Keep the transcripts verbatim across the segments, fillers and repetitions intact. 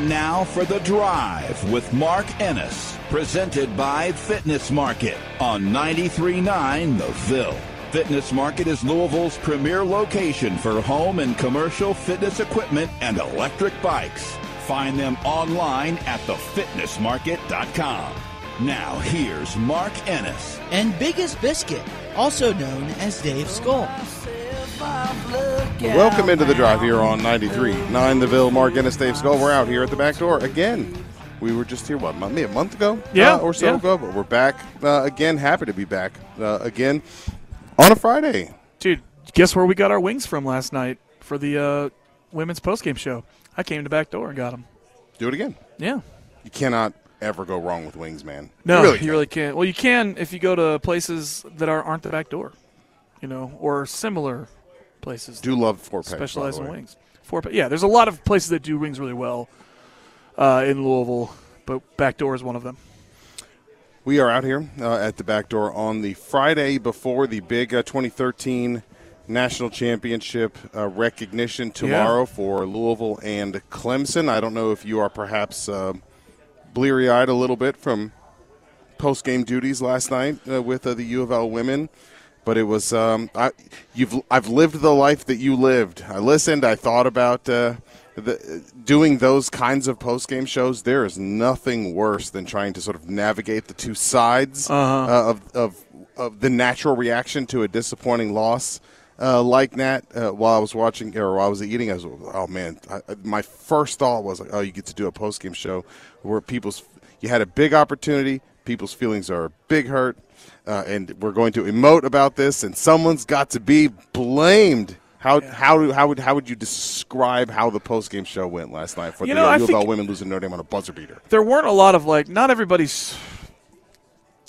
Now for The Drive with Mark Ennis, presented by Fitness Market on ninety-three point nine The Ville. Fitness Market is Louisville's premier location for home and commercial fitness equipment and electric bikes. Find them online at the fitness market dot com. Now here's Mark Ennis. And Biggest Biscuit, also known as Dave Skulls. Welcome into The Drive here on ninety-three point nine The Ville. Mark Ennis, Dave Skulls. We're out here at the back door again. We were just here, what, maybe a month ago? Yeah. Uh, or so yeah. ago, but we're back uh, again. Happy to be back uh, again on a Friday. Dude, guess where we got our wings from last night for the uh, women's postgame show? I came to back door and got them. Do it again. Yeah. You cannot ever go wrong with wings, man. No, you really, you can. really can't. Well, you can if you go to places that are, aren't the back door, you know, or similar places. Do love four packs, specialize in wings. Four pack, yeah. There's a lot of places that do wings really well uh, in Louisville, but Backdoor is one of them. We are out here uh, at the Backdoor on the Friday before the big uh, twenty thirteen National Championship uh, recognition tomorrow yeah. for Louisville and Clemson. I don't know if you are perhaps uh, bleary-eyed a little bit from post-game duties last night uh, with uh, the U of L women. But it was um, I, you've I've lived the life that you lived. I listened. I thought about uh, the, doing those kinds of post-game shows. There is nothing worse than trying to sort of navigate the two sides uh-huh. uh, of, of of the natural reaction to a disappointing loss uh, like that. Uh, while I was watching or while I was eating, I was oh man. I, my first thought was like, oh, you get to do a post-game show where people's you had a big opportunity. People's feelings are a big hurt. Uh, and we're going to emote about this, and someone's got to be blamed. How yeah. how do, how would how would you describe how the postgame show went last night for you the know, U of L women losing Notre Dame on a buzzer beater? There weren't a lot of like. Not everybody's.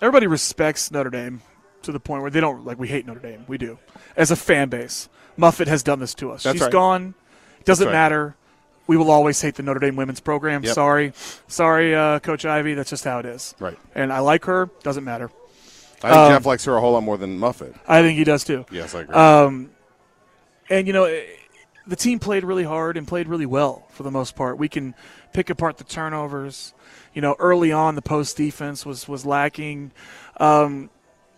Everybody respects Notre Dame to the point where they don't like. We hate Notre Dame. We do as a fan base. Muffet has done this to us. That's She's right. gone. Doesn't right. matter. We will always hate the Notre Dame women's program. Yep. Sorry, sorry, uh, Coach Ivy. That's just how it is. Right. And I like her. Doesn't matter. I think um, Jeff likes her a whole lot more than Muffet. I think he does, too. Yes, I agree. Um, and, you know, it, the team played really hard and played really well for the most part. We can pick apart the turnovers. You know, early on the post defense was, was lacking. Um,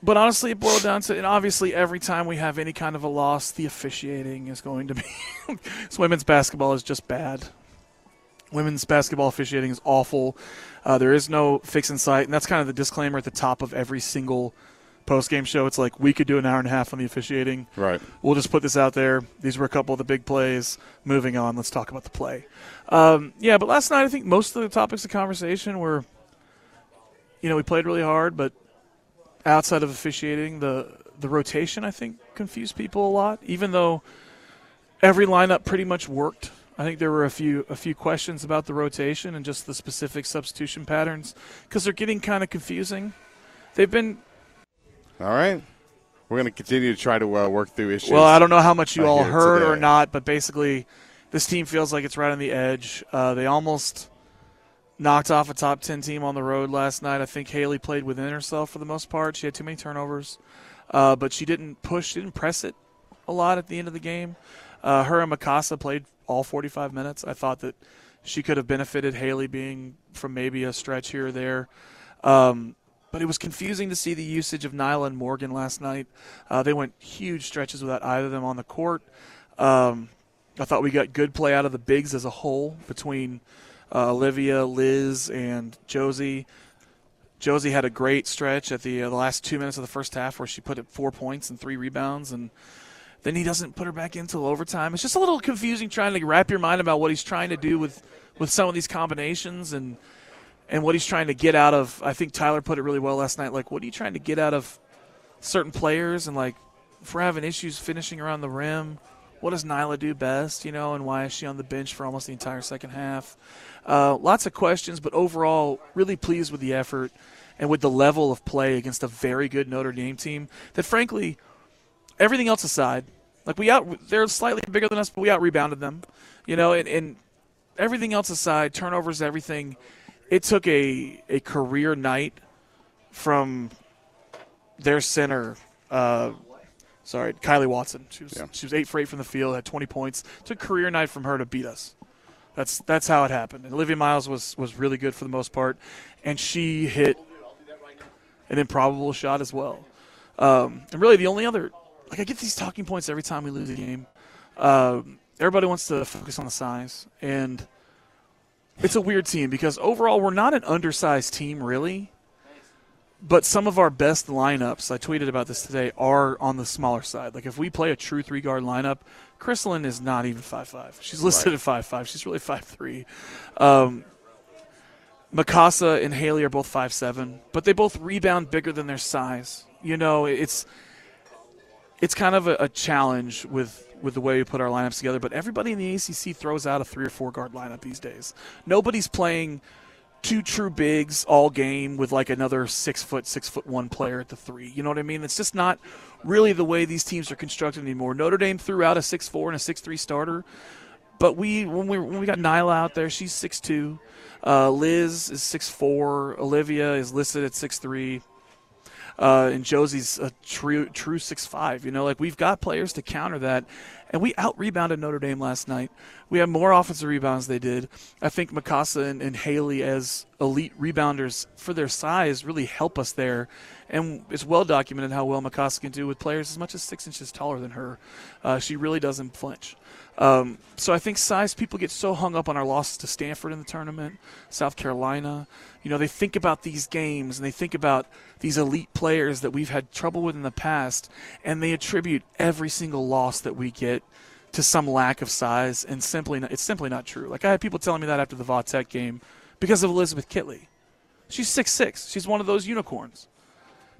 but, honestly, it boiled down to – and, obviously, every time we have any kind of a loss, the officiating is going to be – women's basketball is just bad. Women's basketball officiating is awful. Uh, there is no fix in sight, and that's kind of the disclaimer at the top of every single post-game show. It's like, we could do an hour and a half on the officiating. Right. We'll just put this out there. These were a couple of the big plays. Moving on, let's talk about the play. Um, yeah, but last night I think most of the topics of conversation were, you know, we played really hard, but outside of officiating, the, the rotation I think confused people a lot, even though every lineup pretty much worked. I think there were a few a few questions about the rotation and just the specific substitution patterns because they're getting kind of confusing. They've been all right. We're going to continue to try to uh, work through issues. Well, I don't know how much you all heard today or not, but basically this team feels like it's right on the edge. Uh, they almost knocked off a top ten team on the road last night. I think Haley played within herself for the most part. She had too many turnovers, uh, but she didn't push, she didn't press it a lot at the end of the game. Uh, her and Mikasa played all forty-five minutes. I thought that she could have benefited Haley being from maybe a stretch here or there. Um, but it was confusing to see the usage of Nyla and Morgan last night. Uh, they went huge stretches without either of them on the court. Um, I thought we got good play out of the bigs as a whole between uh, Olivia, Liz, and Josie. Josie had a great stretch at the, uh, the last two minutes of the first half where she put up four points and three rebounds, and then he doesn't put her back in until overtime. It's just a little confusing trying to wrap your mind about what he's trying to do with, with some of these combinations and and what he's trying to get out of. I think Tyler put it really well last night. Like, what are you trying to get out of certain players? And, like, if we're having issues finishing around the rim, what does Nyla do best, you know, and why is she on the bench for almost the entire second half? Uh, lots of questions, but overall really pleased with the effort and with the level of play against a very good Notre Dame team that, frankly, everything else aside, like we out, they're slightly bigger than us, but we out-rebounded them, you know, and, and everything else aside, turnovers, everything, it took a, a career night from their center, uh, Sorry, Kylie Watson. She was yeah. she was eight for eight from the field, had twenty points. Took career night from her to beat us. That's that's how it happened. And Olivia Miles was was really good for the most part, and she hit an improbable shot as well. Um, and really, the only other, like, I get these talking points every time we lose a game. Um, everybody wants to focus on the size, and it's a weird team because overall we're not an undersized team really. But some of our best lineups, I tweeted about this today, are on the smaller side. Like, if we play a true three-guard lineup, Chrislyn is not even five foot five. She's listed right. at five foot five. She's really five foot three. Um, Mikasa and Haley are both five foot seven, but they both rebound bigger than their size. You know, it's it's kind of a, a challenge with, with the way we put our lineups together. But everybody in the A C C throws out a three- or four-guard lineup these days. Nobody's playing – two true bigs all game with like another six foot, six foot one player at the three. You know what I mean? It's just not really the way these teams are constructed anymore. Notre Dame threw out a six four and a six three starter, but we when we when we got Nyla out there, she's six two. Uh, Liz is six four. Olivia is listed at six three, uh, and Josie's a true true six five. You know, like we've got players to counter that. And we out-rebounded Notre Dame last night. We had more offensive rebounds than they did. I think Mikasa and, and Haley as elite rebounders for their size really help us there. And it's well documented how well Mikasa can do with players as much as six inches taller than her. Uh, she really doesn't flinch. Um, so I think size, people get so hung up on our losses to Stanford in the tournament, South Carolina. You know, they think about these games and they think about these elite players that we've had trouble with in the past, and they attribute every single loss that we get to some lack of size, and simply not, it's simply not true. Like, I had people telling me that after the Va Tech game because of Elizabeth Kitley. She's six foot six. She's one of those unicorns.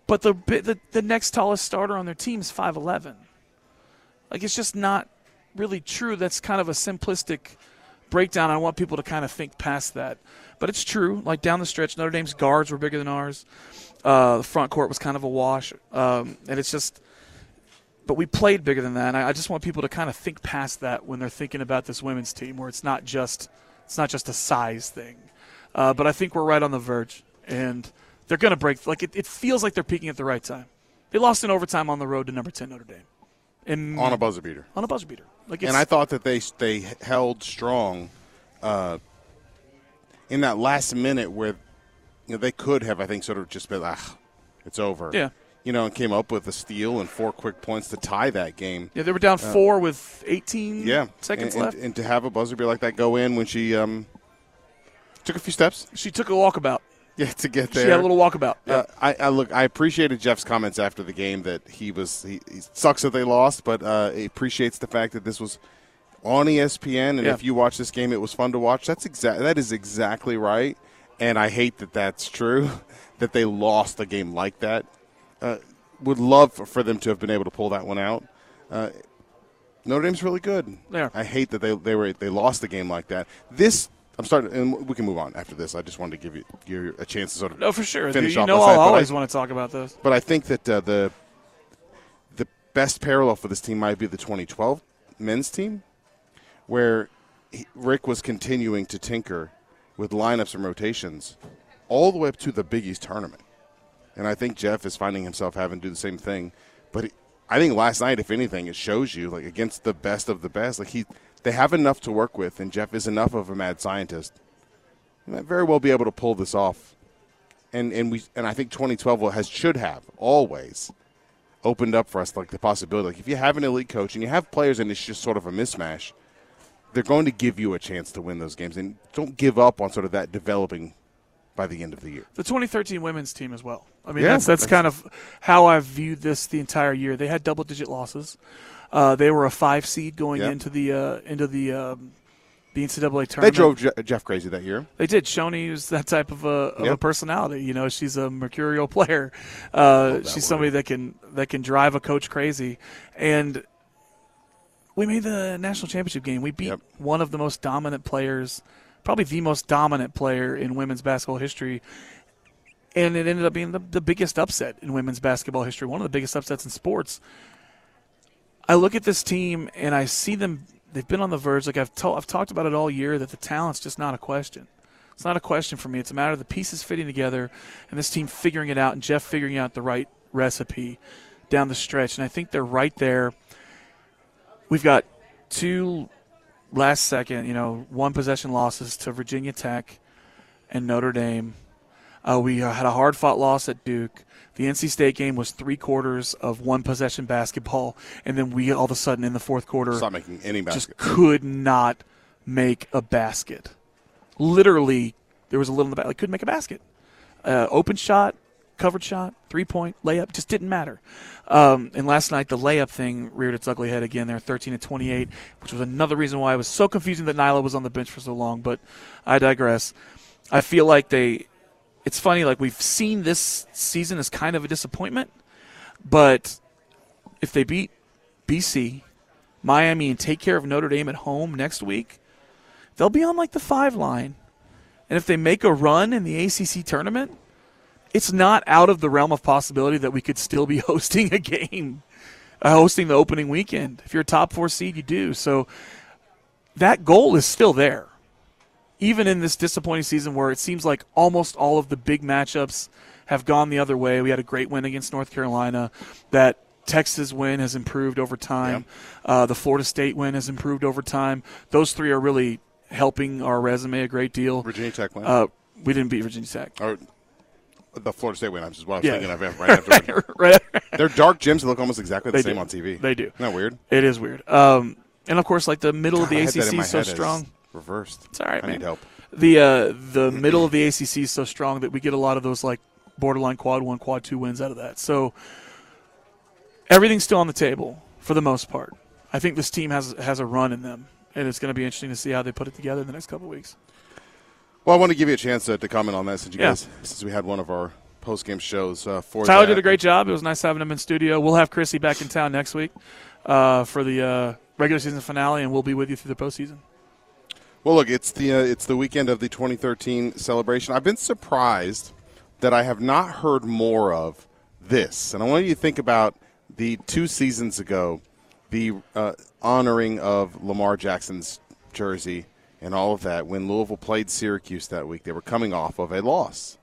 But the, the, the next tallest starter on their team is five foot eleven. Like, it's just not really true. That's kind of a simplistic breakdown. I want people to kind of think past that. But it's true. Like, down the stretch, Notre Dame's guards were bigger than ours. Uh, the front court was kind of a wash. Um, and it's just – but we played bigger than that. And I, I just want people to kind of think past that when they're thinking about this women's team, where it's not just it's not just a size thing. Uh, but I think we're right on the verge. And they're going to break – like, it, it feels like they're peaking at the right time. They lost in overtime on the road to number ten Notre Dame. And on a buzzer beater. On a buzzer beater. Like, and I thought that they they held strong uh, in that last minute where, you know, they could have, I think, sort of just been, ah, it's over. Yeah. You know, and came up with a steal and four quick points to tie that game. Yeah, they were down uh, four with eighteen yeah. seconds and, left. And, and to have a buzzer beater like that go in when she um, took a few steps. She took a walkabout. Yeah, to get there. She had a little walkabout. Yeah. Uh, I, I look. I appreciated Jeff's comments after the game that he was. He, he sucks that they lost, but uh, he appreciates the fact that this was on E S P N. And yeah. if you watch this game, it was fun to watch. That's exact. That is exactly right. And I hate that that's true. That they lost a game like that. Uh, would love for, for them to have been able to pull that one out. Uh, Notre Dame's really good. Yeah. I hate that they they were they lost a game like that. This. I'm starting, and we can move on after this. I just wanted to give you, give you a chance to sort of no, for sure. finish you off. You know, I'll always I, want to talk about this. But I think that uh, the the best parallel for this team might be the twenty twelve men's team, where he, Rick was continuing to tinker with lineups and rotations all the way up to the Big East tournament. And I think Jeff is finding himself having to do the same thing. But he, I think last night, if anything, it shows you, like, against the best of the best, like he – they have enough to work with, and Jeff is enough of a mad scientist. He might very well be able to pull this off. And and we and I think twenty twelve has should have always opened up for us like the possibility. Like, if you have an elite coach and you have players and it's just sort of a mismatch, they're going to give you a chance to win those games. And don't give up on sort of that developing by the end of the year. The twenty thirteen women's team as well. I mean, yeah, that's, that's that's kind of how I've viewed this the entire year. They had double-digit losses. Uh, they were a five seed going yep. into the uh, into the um, the N C double A tournament. They drove Je- Jeff crazy that year. They did. Shoney is that type of a, of yep. a personality. You know, she's a mercurial player. Uh, she's word. somebody that can that can drive a coach crazy. And we made the national championship game. We beat yep. one of the most dominant players, probably the most dominant player in women's basketball history. And it ended up being the, the biggest upset in women's basketball history, one of the biggest upsets in sports. I look at this team and I see them. They've been on the verge. Like I've to- I've talked about it all year, that the talent's just not a question. It's not a question for me. It's a matter of the pieces fitting together and this team figuring it out and Jeff figuring out the right recipe down the stretch. And I think they're right there. We've got two last second, you know, one possession losses to Virginia Tech and Notre Dame. Uh, we had a hard-fought loss at Duke. The N C State game was three quarters of one-possession basketball, and then we all of a sudden in the fourth quarter Stop making any basket. just could not make a basket. Literally, there was a little in the back. Like, couldn't make a basket. Uh, open shot, covered shot, three-point, layup, just didn't matter. Um, and last night, the layup thing reared its ugly head again. They're thirteen to twenty-eight, which was another reason why it was so confusing that Nyla was on the bench for so long, but I digress. I feel like they – it's funny, like we've seen this season as kind of a disappointment, but if they beat B C, Miami, and take care of Notre Dame at home next week, they'll be on like the five line. And if they make a run in the A C C tournament, it's not out of the realm of possibility that we could still be hosting a game, uh, hosting the opening weekend. If you're a top four seed, you do. So that goal is still there. Even in this disappointing season where it seems like almost all of the big matchups have gone the other way. We had a great win against North Carolina. That Texas win has improved over time. Yeah. Uh, the Florida State win has improved over time. Those three are really helping our resume a great deal. Virginia Tech win. Uh, we didn't beat Virginia Tech. Or the Florida State win, which is what I was yeah. thinking of right after. Right. Their dark gyms look almost exactly the they same do. on T V. They do. Isn't that weird? It is weird. Um, and, of course, like the middle God, of the I A C C is so strong. Is- Reversed. It's all right, I man. need help. The uh, the middle of the A C C is so strong that we get a lot of those like borderline quad one, quad two wins out of that. So everything's still on the table for the most part. I think this team has has a run in them, and it's going to be interesting to see how they put it together in the next couple of weeks. Well, I want to give you a chance uh, to comment on that since you yeah. guys since we had one of our post game shows. Uh, for Tyler that. did a great job. It was nice having him in studio. We'll have Chrissy back in town next week uh, for the uh, regular season finale, and we'll be with you through the postseason. Well, look, it's the uh, it's the weekend of the twenty thirteen celebration. I've been surprised that I have not heard more of this. And I want you to think about the two seasons ago, the uh, honoring of Lamar Jackson's jersey and all of that. When Louisville played Syracuse that week, they were coming off of a loss.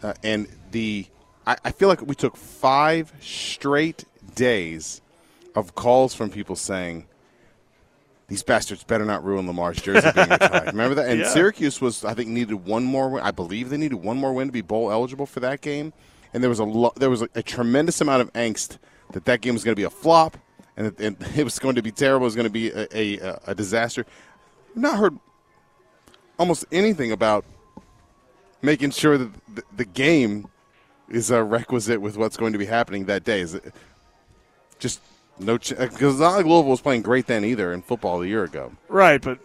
Uh, and the I, I feel like we took five straight days of calls from people saying, these bastards better not ruin Lamar's jersey being retired. Remember that? And yeah. Syracuse was, I think, needed one more win. I believe they needed one more win to be bowl eligible for that game. And there was a lo- there was a, a tremendous amount of angst that that game was going to be a flop, and it, and it was going to be terrible. It was going to be a, a, a disaster. I've not heard almost anything about making sure that the, the game is a requisite with what's going to be happening that day. Is it just... No, ch- because it's not like Louisville was playing great then either in football a year ago. Right, but,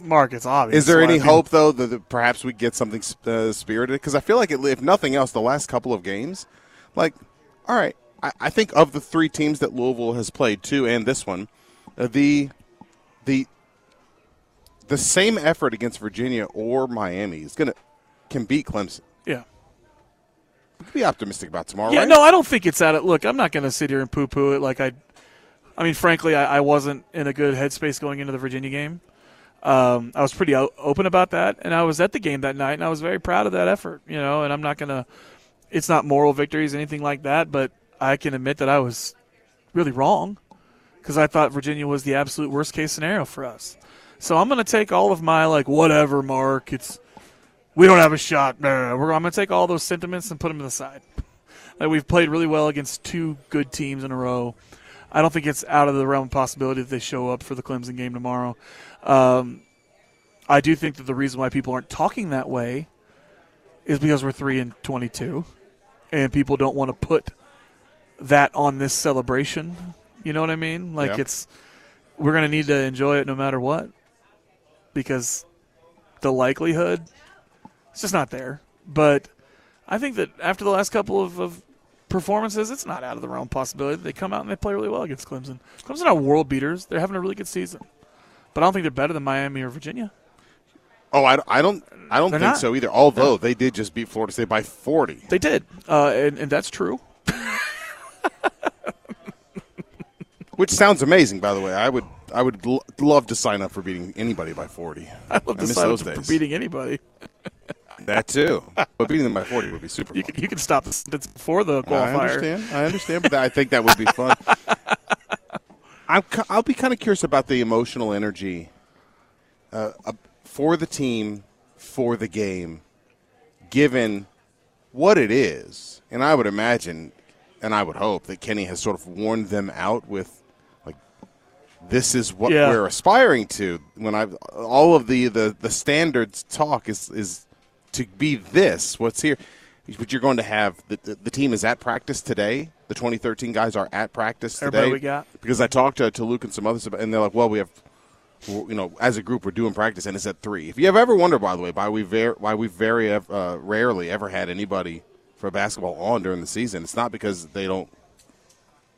Mark, it's obvious. Is there any I mean. hope, though, that, that perhaps we get something uh, spirited? Because I feel like, it, if nothing else, the last couple of games, like, all right, I, I think of the three teams that Louisville has played, too, and this one, uh, the the the same effort against Virginia or Miami is gonna can beat Clemson. Yeah. We can be optimistic about tomorrow, yeah, right? No, I don't think it's at it. Look, I'm not going to sit here and poo-poo it like I – I mean, frankly, I, I wasn't in a good headspace going into the Virginia game. Um, I was pretty o- open about that, and I was at the game that night, and I was very proud of that effort, you know, and I'm not going to – it's not moral victories, anything like that, but I can admit that I was really wrong because I thought Virginia was the absolute worst-case scenario for us. So I'm going to take all of my, like, whatever, Mark, it's – we don't have a shot. Nah, we're, I'm going to take all those sentiments and put them to the side. Like, we've played really well against two good teams in a row. I don't think it's out of the realm of possibility that they show up for the Clemson game tomorrow. Um, I do think that the reason why people aren't talking that way is because we're three and twenty-two, and people don't want to put that on this celebration. You know what I mean? Like, yeah. it's we're going to need to enjoy it no matter what, because the likelihood it's just not there. But I think that after the last couple of, of performances, it's not out of the realm of possibility. They come out and they play really well against Clemson. Clemson are world beaters. They're having a really good season. But I don't think they're better than Miami or Virginia. Oh, I, I don't I don't they're think not. so either, although no. they did just beat Florida State by forty. They did, uh, and, and that's true. Which sounds amazing, by the way. I would I would lo- love to sign up for beating anybody by forty. I'd love I to miss sign those up days. For beating anybody. That too, but beating them by forty would be super you fun. Can, you can stop the sentence before the qualifier. I understand, I understand, but I think that would be fun. I'm, I'll be kind of curious about the emotional energy uh, for the team, for the game, given what it is. And I would imagine, and I would hope, that Kenny has sort of worn them out with, like, this is what yeah. we're aspiring to. When I all of the, the, the standards talk is is – to be this, what's here. But you're going to have the, the, the team is at practice today. The twenty thirteen guys are at practice today. Everybody we got. Because I talked to, to Luke and some others, and they're like, well, we have, you know, as a group, we're doing practice, and it's at three. If you have ever wondered, by the way, why we ver- why we very uh, rarely ever had anybody for basketball on during the season, it's not because they don't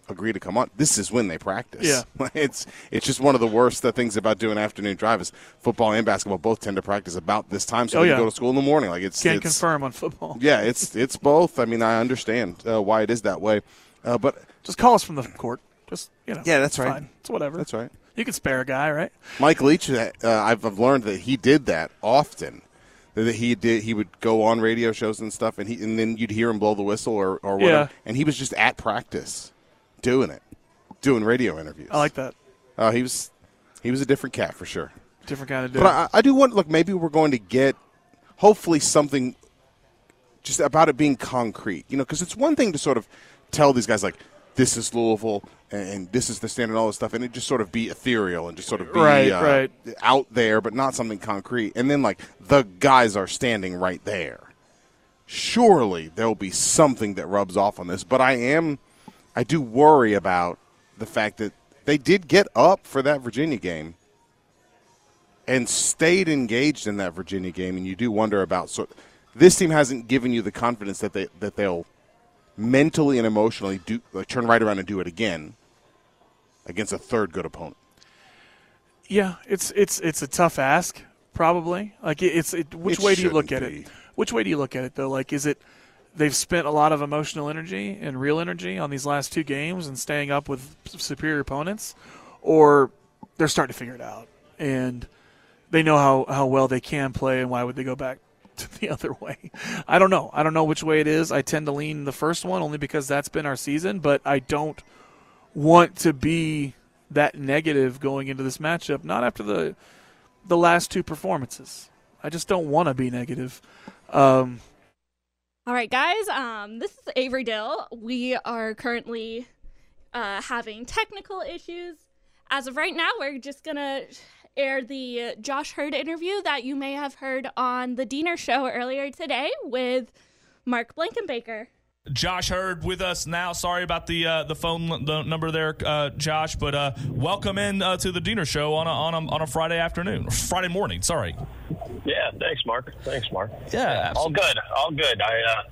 agree to come on. This is when they practice. Yeah. It's it's just one of the worst things about doing afternoon drive is football and basketball both tend to practice about this time, so oh, yeah. you go to school in the morning. Like it's Can't it's, confirm on football. Yeah, it's it's both. I mean, I understand uh, why it is that way. Uh, but just call us from the court. Just, you know. Yeah, that's right. Fine. It's whatever. That's right. You can spare a guy, right? Mike Leach, uh, I've, I've learned that he did that often. That he did, he would go on radio shows and stuff, and he and then you'd hear him blow the whistle or, or whatever. Yeah. And he was just at practice. Doing it, doing radio interviews. I like that. Uh, he was, he was a different cat for sure. Different kind of dude. But I, I do want look. Maybe we're going to get, hopefully, something, just about it being concrete. You know, because it's one thing to sort of tell these guys like, this is Louisville and, and this is the standard and all this stuff, and it just sort of be ethereal and just sort of be right, uh, right. out there, but not something concrete. And then like the guys are standing right there. Surely there'll be something that rubs off on this. But I am. I do worry about the fact that they did get up for that Virginia game and stayed engaged in that Virginia game, and you do wonder about so this team hasn't given you the confidence that they that they'll mentally and emotionally do like, turn right around and do it again against a third good opponent. Yeah, it's it's it's a tough ask, probably. Like it's it, which it way do you look at be. it? Which way do you look at it though? Like is it? They've spent a lot of emotional energy and real energy on these last two games and staying up with superior opponents, or they're starting to figure it out. And they know how, how well they can play, and why would they go back to the other way? I don't know. I don't know which way it is. I tend to lean the first one only because that's been our season, but I don't want to be that negative going into this matchup, not after the the last two performances. I just don't want to be negative. Um All right, guys, um, this is Avery Dill. We are currently uh, having technical issues. As of right now, we're just going to air the Josh Hurd interview that you may have heard on the Diener show earlier today with Mark Blankenbaker. Josh Hurd with us now. Sorry about the uh, the phone the number there, uh, Josh, but uh, welcome in uh, to the Diener show on a, on a, on a Friday afternoon, Friday morning, sorry. Yeah, thanks, Mark. Thanks, Mark. Yeah, absolutely. All good. All good. I uh,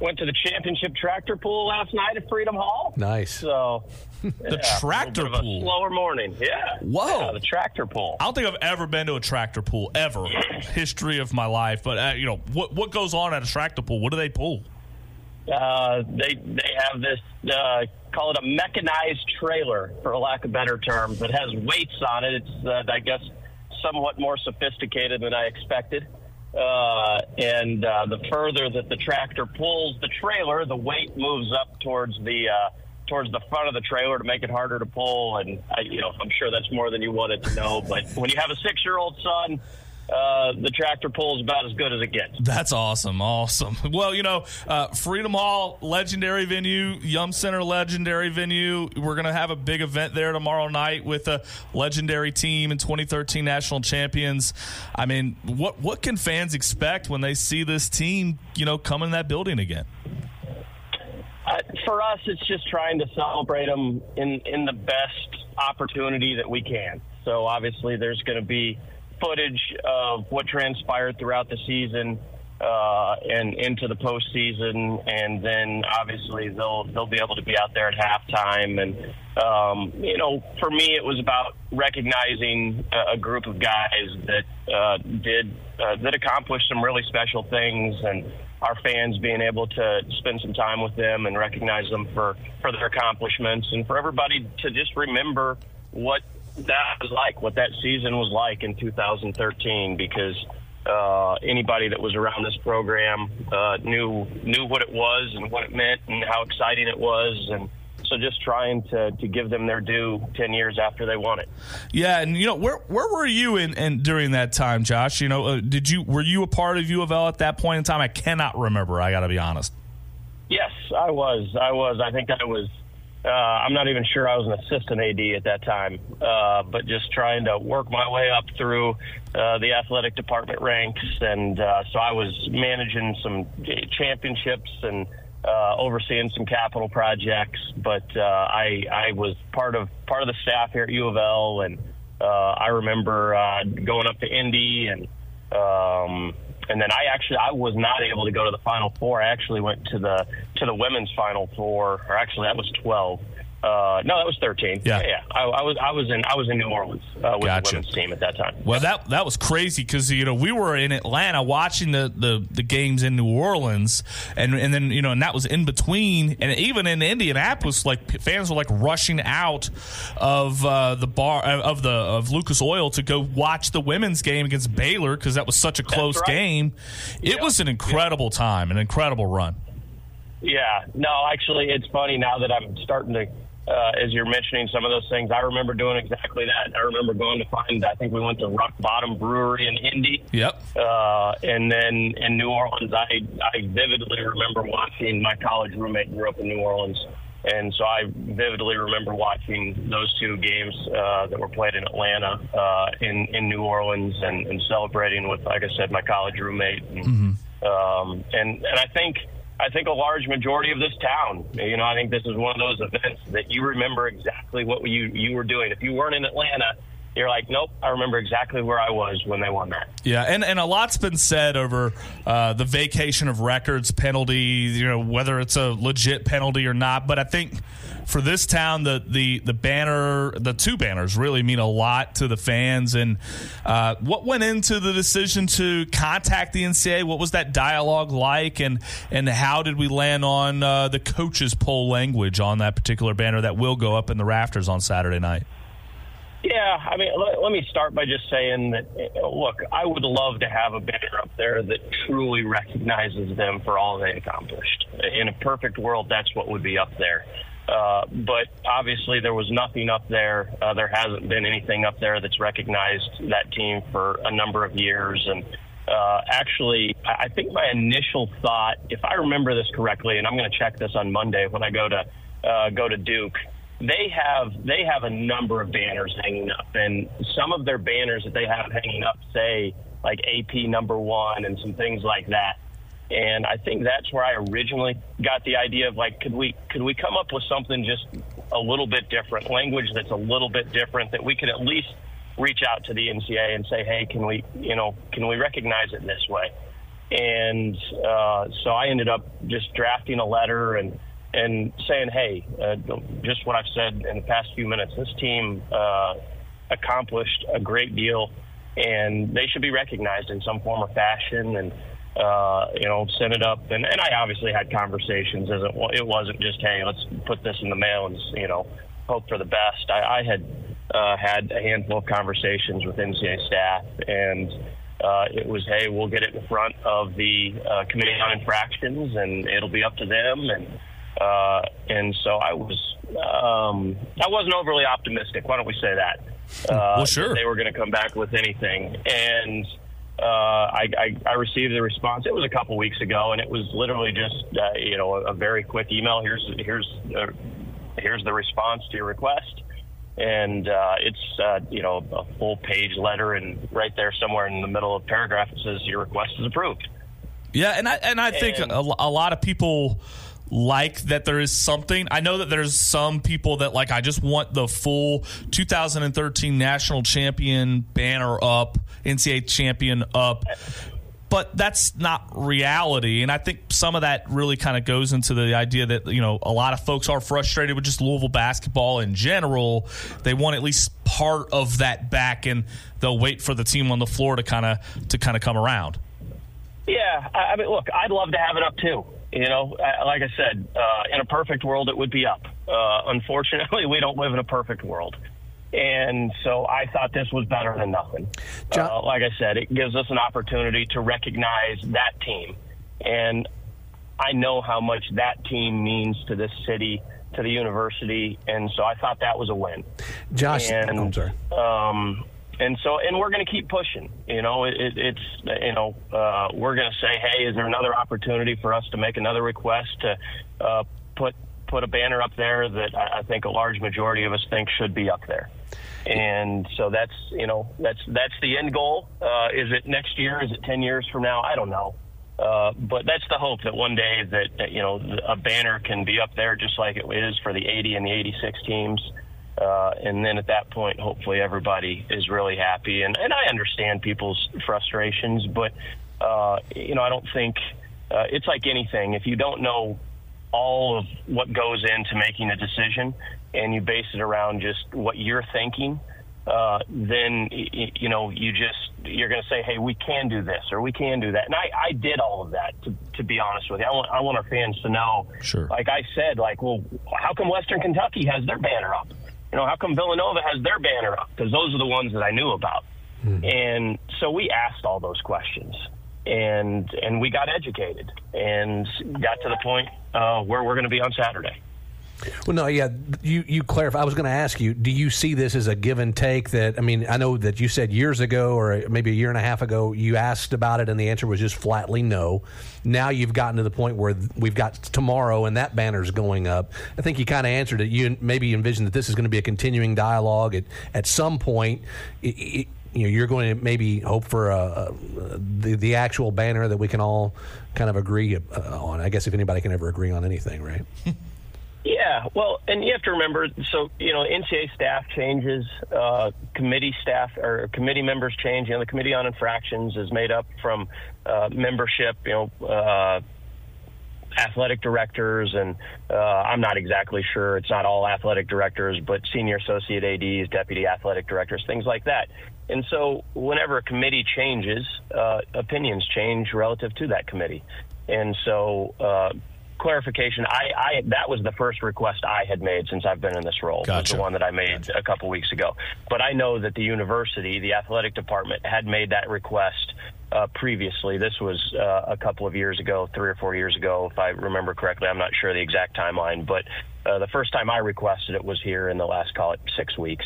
went to the championship tractor pool last night at Freedom Hall. Nice. So the yeah, tractor pool. Slower morning. Yeah. Whoa. Yeah, the tractor pool. I don't think I've ever been to a tractor pool ever. History of my life, but uh, you know what what goes on at a tractor pool? What do they pull? Uh, they they have this uh, call it a mechanized trailer, for lack of a better term, that has weights on it. It's uh, I guess. somewhat more sophisticated than I expected. Uh, and uh, the further that the tractor pulls the trailer, the weight moves up towards the uh, towards the front of the trailer to make it harder to pull. And I, you know, I'm sure that's more than you wanted to know. But when you have a six-year-old son, Uh, the tractor pull is about as good as it gets. That's awesome. Awesome. Well, you know, uh, Freedom Hall, legendary venue, Yum Center, legendary venue. We're going to have a big event there tomorrow night with a legendary team and twenty thirteen national champions. I mean, what, what can fans expect when they see this team, you know, come in that building again? Uh, for us, it's just trying to celebrate them in, in the best opportunity that we can. So obviously there's going to be footage of what transpired throughout the season uh, and into the postseason, and then obviously they'll they'll be able to be out there at halftime. And um, you know, for me, it was about recognizing a, a group of guys that uh, did uh, that accomplished some really special things, and our fans being able to spend some time with them and recognize them for for their accomplishments, and for everybody to just remember what that was like, what that season was like in two thousand thirteen, because uh, anybody that was around this program uh, knew knew what it was and what it meant and how exciting it was. And so just trying to, to give them their due ten years after they won it. Yeah, and you know, where where were you in, in during that time, Josh? You know, uh, did you were you a part of U of L at that point in time? I cannot remember, I got to be honest. Yes, I was. I was. I think I was. Uh, I'm not even sure I was an assistant A D at that time, uh, but just trying to work my way up through uh, the athletic department ranks. And uh, so I was managing some championships and uh, overseeing some capital projects, but uh, I, I was part of part of the staff here at U of L. And uh, I remember uh, going up to Indy, and um, and then I actually I was not able to go to the Final Four. I actually went to the to the women's Final Four, or actually that was twelve. Uh, no, that was thirteen. Yeah, yeah. yeah. I, I was I was in I was in New Orleans uh, with gotcha. the women's team at that time. Well, that that was crazy because you know we were in Atlanta watching the, the, the games in New Orleans, and and then you know and that was in between, and even in Indianapolis, like fans were like rushing out of uh, the bar of the of Lucas Oil to go watch the women's game against Baylor because that was such a close right. game. It yeah. was an incredible yeah. time, an incredible run. Yeah. No, actually, it's funny now that I'm starting to. Uh, as you're mentioning some of those things, I remember doing exactly that. I remember going to find, I think we went to Rock Bottom Brewery in Indy. Yep. Uh, and then in New Orleans, I, I vividly remember watching, my college roommate grew up in New Orleans. And so I vividly remember watching those two games uh, that were played in Atlanta uh, in, in New Orleans and, and celebrating with, like I said, my college roommate. And, mm-hmm. um, and, and I think... I think a large majority of this town, you know, I think this is one of those events that you remember exactly what you, you were doing. If you weren't in Atlanta, you're like, nope, I remember exactly where I was when they won that. Yeah, and, and a lot's been said over uh, the vacation of records penalty, you know, whether it's a legit penalty or not. But I think for this town, the the, the banner, the two banners really mean a lot to the fans. And uh, what went into the decision to contact the N C A A? What was that dialogue like? And, and how did we land on uh, the coaches' poll language on that particular banner that will go up in the rafters on Saturday night? Yeah, I mean, let, let me start by just saying that, look, I would love to have a banner up there that truly recognizes them for all they accomplished. In a perfect world, that's what would be up there. Uh, but obviously there was nothing up there. Uh, there hasn't been anything up there that's recognized that team for a number of years. And uh, actually, I think my initial thought, if I remember this correctly, and I'm going to check this on Monday when I go to uh, go to Duke, They have they have a number of banners hanging up, and some of their banners that they have hanging up say like A P number one and some things like that. And I think that's where I originally got the idea of like, could we could we come up with something just a little bit different, language that's a little bit different, that we could at least reach out to the N C A A and say, hey, can we you know can we recognize it this way? And uh, so I ended up just drafting a letter and. And saying, hey, uh, just what I've said in the past few minutes, this team uh, accomplished a great deal, and they should be recognized in some form or fashion. And uh, you know, send it up. And, and I obviously had conversations. As it, it wasn't just, hey, let's put this in the mail and you know, hope for the best. I, I had uh, had a handful of conversations with N C A A staff, and uh, it was, hey, we'll get it in front of the uh, committee on infractions, and it'll be up to them. And Uh, and so I was, um, I wasn't overly optimistic. Why don't we say that? Uh, well, sure. That they were going to come back with anything. And uh, I, I, I received the response. It was a couple weeks ago, and it was literally just, uh, you know, a, a very quick email. Here's here's uh, here's the response to your request. And uh, it's, uh, you know, a full-page letter, and right there somewhere in the middle of paragraph it says your request is approved. Yeah, and I and I think and, a, a lot of people like that there is something. I know that there's some people that, like, I just want the full two thousand thirteen national champion banner up, N C A A champion up. But that's not reality, and I think some of that really kind of goes into the idea that, you know, a lot of folks are frustrated with just Louisville basketball in general. They want at least part of that back, and they'll wait for the team on the floor to kind of to kind of come around. Yeah, I mean, look, I'd love to have it up too. You know, like I said, uh, in a perfect world, it would be up. Uh, unfortunately, we don't live in a perfect world. And so I thought this was better than nothing. Uh, like I said, it gives us an opportunity to recognize that team. And I know how much that team means to this city, to the university. And so I thought that was a win. Josh, and, I'm sorry. Um, and so, and we're going to keep pushing, you know, it, it, it's, you know, uh, we're going to say, hey, is there another opportunity for us to make another request to uh, put, put a banner up there that I think a large majority of us think should be up there. And so that's, you know, that's, that's the end goal. Uh, is it next year? Is it ten years from now? I don't know. Uh, but that's the hope, that one day that, that, you know, a banner can be up there just like it is for the eighty and the eighty-six teams. Uh, and then at that point, hopefully everybody is really happy. And, and I understand people's frustrations, but, uh, you know, I don't think uh, it's like anything. If you don't know all of what goes into making a decision and you base it around just what you're thinking, uh, then, you know, you just, you're going to say, hey, we can do this or we can do that. And I, I did all of that, to, to be honest with you. I want, I want our fans to know, sure. Like I said, like, well, how come Western Kentucky has their banner up? You know, how come Villanova has their banner up? Because those are the ones that I knew about. Mm. And so we asked all those questions. And and we got educated and got to the point uh, where we're going to be on Saturday. Well, no, yeah, you, you clarify. I was going to ask you, do you see this as a give and take that, I mean, I know that you said years ago or maybe a year and a half ago, you asked about it and the answer was just flatly no. Now you've gotten to the point where we've got tomorrow and that banner's going up. I think you kind of answered it. You maybe envisioned that this is going to be a continuing dialogue. At, at some point, it, it, you know, you're going to maybe hope for a, a, the, the actual banner that we can all kind of agree on. I guess if anybody can ever agree on anything, right? Yeah, well, and you have to remember, so, you know, N C A A staff changes, uh, committee staff or committee members change. You know, the Committee on Infractions is made up from uh, membership, you know, uh, athletic directors, and uh, I'm not exactly sure. It's not all athletic directors, but senior associate A Ds, deputy athletic directors, things like that. And so whenever a committee changes, uh, opinions change relative to that committee. And so uh, clarification, I, I that was the first request I had made since I've been in this role. Gotcha. It was the one that I made gotcha. a couple weeks ago. But I know that the university, the athletic department, had made that request uh, previously. This was uh, a couple of years ago, three or four years ago, if I remember correctly. I'm not sure the exact timeline, but uh, the first time I requested it was here in the last, call it, six weeks.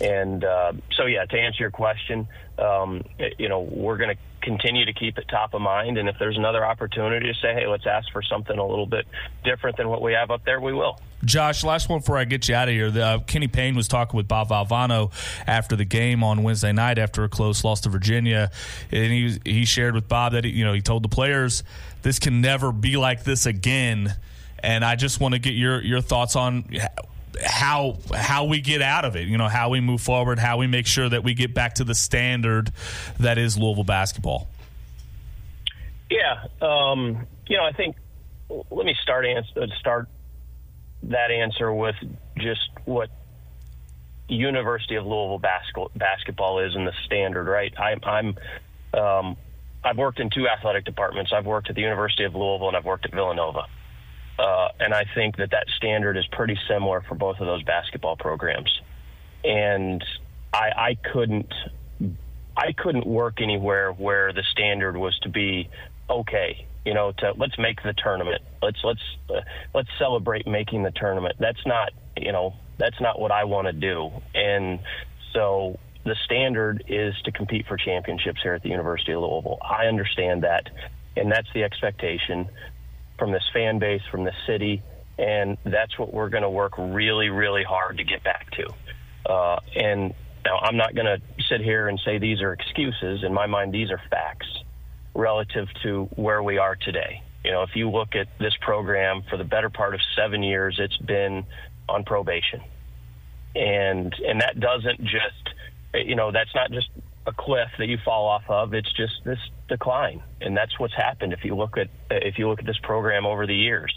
And uh, so, yeah, to answer your question, um, you know, we're going to continue to keep it top of mind. And if there's another opportunity to say, hey, let's ask for something a little bit different than what we have up there, we will. Josh, last one before I get you out of here. The, uh, Kenny Payne was talking with Bob Valvano after the game on Wednesday night after a close loss to Virginia, and he he shared with Bob that, he, you know, he told the players, this can never be like this again. And I just want to get your, your thoughts on how how we get out of it, you know, how we move forward, how we make sure that we get back to the standard that is Louisville basketball. Yeah, um, you know, I think let me start answer, start that answer with just what University of Louisville basket, basketball is and the standard, right? I, I'm um, I've worked in two athletic departments. I've worked at the University of Louisville and I've worked at Villanova. Uh, and I think that that standard is pretty similar for both of those basketball programs. And I, I couldn't, I couldn't work anywhere where the standard was to be okay. You know, to let's make the tournament. Let's let's uh, let's celebrate making the tournament. That's not, you know, that's not what I want to do. And so the standard is to compete for championships here at the University of Louisville. I understand that, and that's the expectation from this fan base, from this city, and that's what we're going to work really, really hard to get back to. Uh, and now I'm not going to sit here and say these are excuses. In my mind, these are facts relative to where we are today. You know, if you look at this program, for the better part of seven years, it's been on probation. And and that doesn't just, you know, that's not just a cliff that you fall off of. It's just this decline. And that's what's happened if you look at if you look at this program over the years.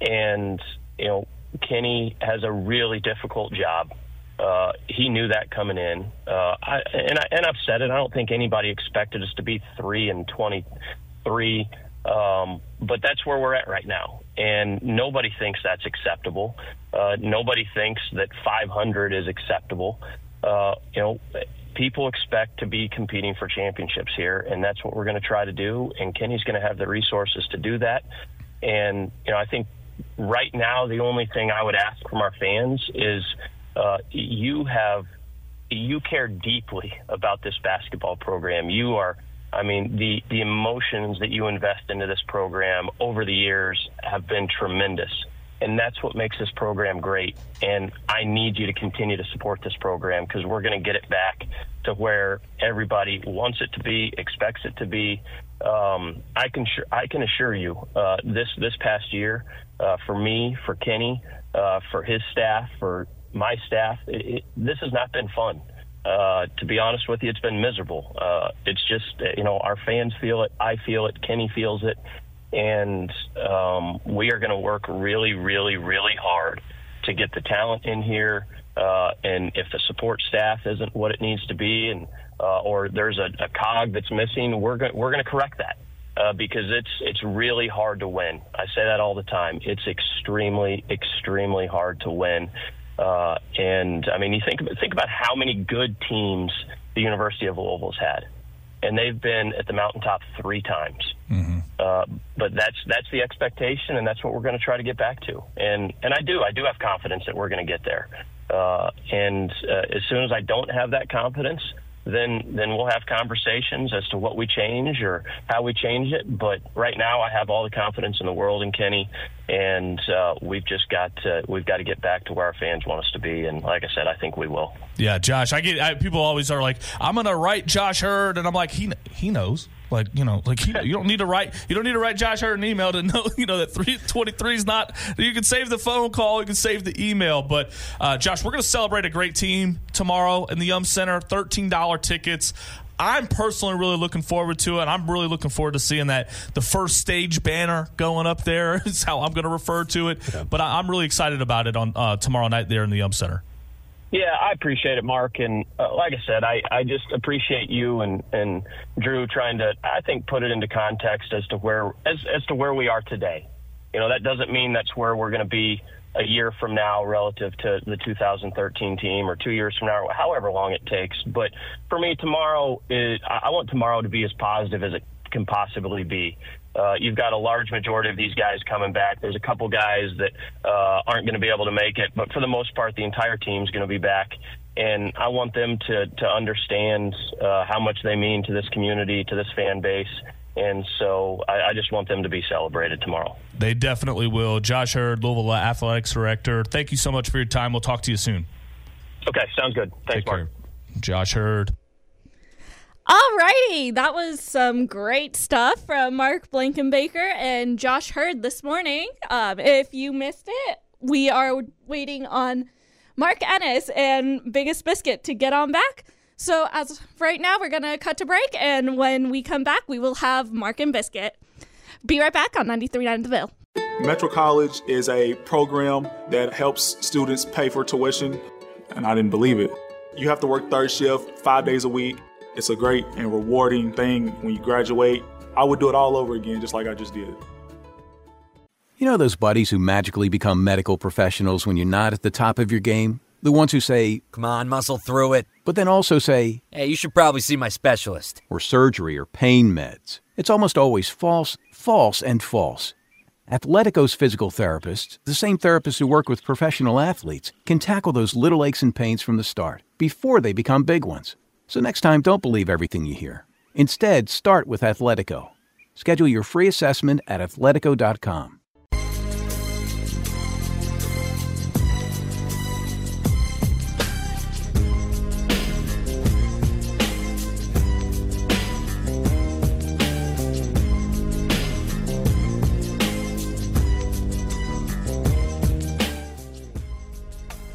And, you know, Kenny has a really difficult job. Uh, he knew that coming in. Uh, I, and, I, and I've said it, I don't think anybody expected us to be three and twenty-three. Um, but that's where we're at right now. And nobody thinks that's acceptable. Uh, nobody thinks that five hundred is acceptable. Uh, you know, people expect to be competing for championships here, and that's what we're going to try to do. And Kenny's going to have the resources to do that. And, you know, I think right now the only thing I would ask from our fans is uh, you have you care deeply about this basketball program. You are I mean, the, the emotions that you invest into this program over the years have been tremendous. And that's what makes this program great. And I need you to continue to support this program, because we're going to get it back to where everybody wants it to be, expects it to be. Um, I can I can assure you uh, this this past year, uh, for me, for Kenny, uh, for his staff, for my staff, it, it, this has not been fun. Uh, to be honest with you, it's been miserable. Uh, it's just, you know, our fans feel it. I feel it. Kenny feels it. And um, we are going to work really, really, really hard to get the talent in here. Uh, and if the support staff isn't what it needs to be, and uh, or there's a, a cog that's missing, we're going we're going to correct that uh, because it's it's really hard to win. I say that all the time. It's extremely, extremely hard to win. Uh, and I mean, you think think about how many good teams the University of Louisville's had, and they've been at the mountaintop three times. Mm-hmm. Uh, but that's that's the expectation, and that's what we're going to try to get back to. And and I do I do have confidence that we're going to get there. Uh, and uh, as soon as I don't have that confidence, then then we'll have conversations as to what we change or how we change it. But right now, I have all the confidence in the world in Kenny, and uh, we've just got to, we've got to get back to where our fans want us to be. And like I said, I think we will. Yeah, Josh, I get I, people always are like, I'm gonna write Josh Hurd, and I'm like, he he knows. Like, you know, like he, you don't need to write. You don't need to write Josh Hurd an email to know, you know, that three twenty-three is not. You can save the phone call. You can save the email. But uh, Josh, we're going to celebrate a great team tomorrow in the Yum Center. thirteen dollars tickets. I'm personally really looking forward to it. I'm really looking forward to seeing that the first stage banner going up there is how I'm going to refer to it. Yeah. But I, I'm really excited about it on uh, tomorrow night there in the Yum Center. Yeah, I appreciate it, Mark. And uh, like I said, I, I just appreciate you and, and Drew trying to, I think, put it into context as to where as, as to where we are today. You know, that doesn't mean that's where we're going to be a year from now relative to the two thousand thirteen team, or two years from now, or however long it takes. But for me, tomorrow, is, I want tomorrow to be as positive as it can possibly be. Uh, you've got a large majority of these guys coming back. There's a couple guys that uh, aren't going to be able to make it, but for the most part, the entire team's going to be back. And I want them to, to understand uh, how much they mean to this community, to this fan base. And so I, I just want them to be celebrated tomorrow. They definitely will. Josh Hurd, Louisville Athletics Director, thank you so much for your time. We'll talk to you soon. Okay, sounds good. Thanks, Mark. Josh Hurd. All righty, that was some great stuff from Mark Blankenbaker and Josh Hurd this morning. Um, if you missed it, we are waiting on Mark Ennis and Biggest Biscuit to get on back. So as of right now, we're going to cut to break, and when we come back, we will have Mark and Biscuit. Be right back on ninety-three point nine The Ville. Metro College is a program that helps students pay for tuition, and I didn't believe it. You have to work third shift five days a week. It's a great and rewarding thing when you graduate. I would do it all over again, just like I just did. You know those buddies who magically become medical professionals when you're not at the top of your game? The ones who say, come on, muscle through it. But then also say, hey, you should probably see my specialist. Or surgery or pain meds. It's almost always false, false, and false. Athletico's physical therapists, the same therapists who work with professional athletes, can tackle those little aches and pains from the start, before they become big ones. So next time, don't believe everything you hear. Instead, start with Athletico. Schedule your free assessment at athletico dot com.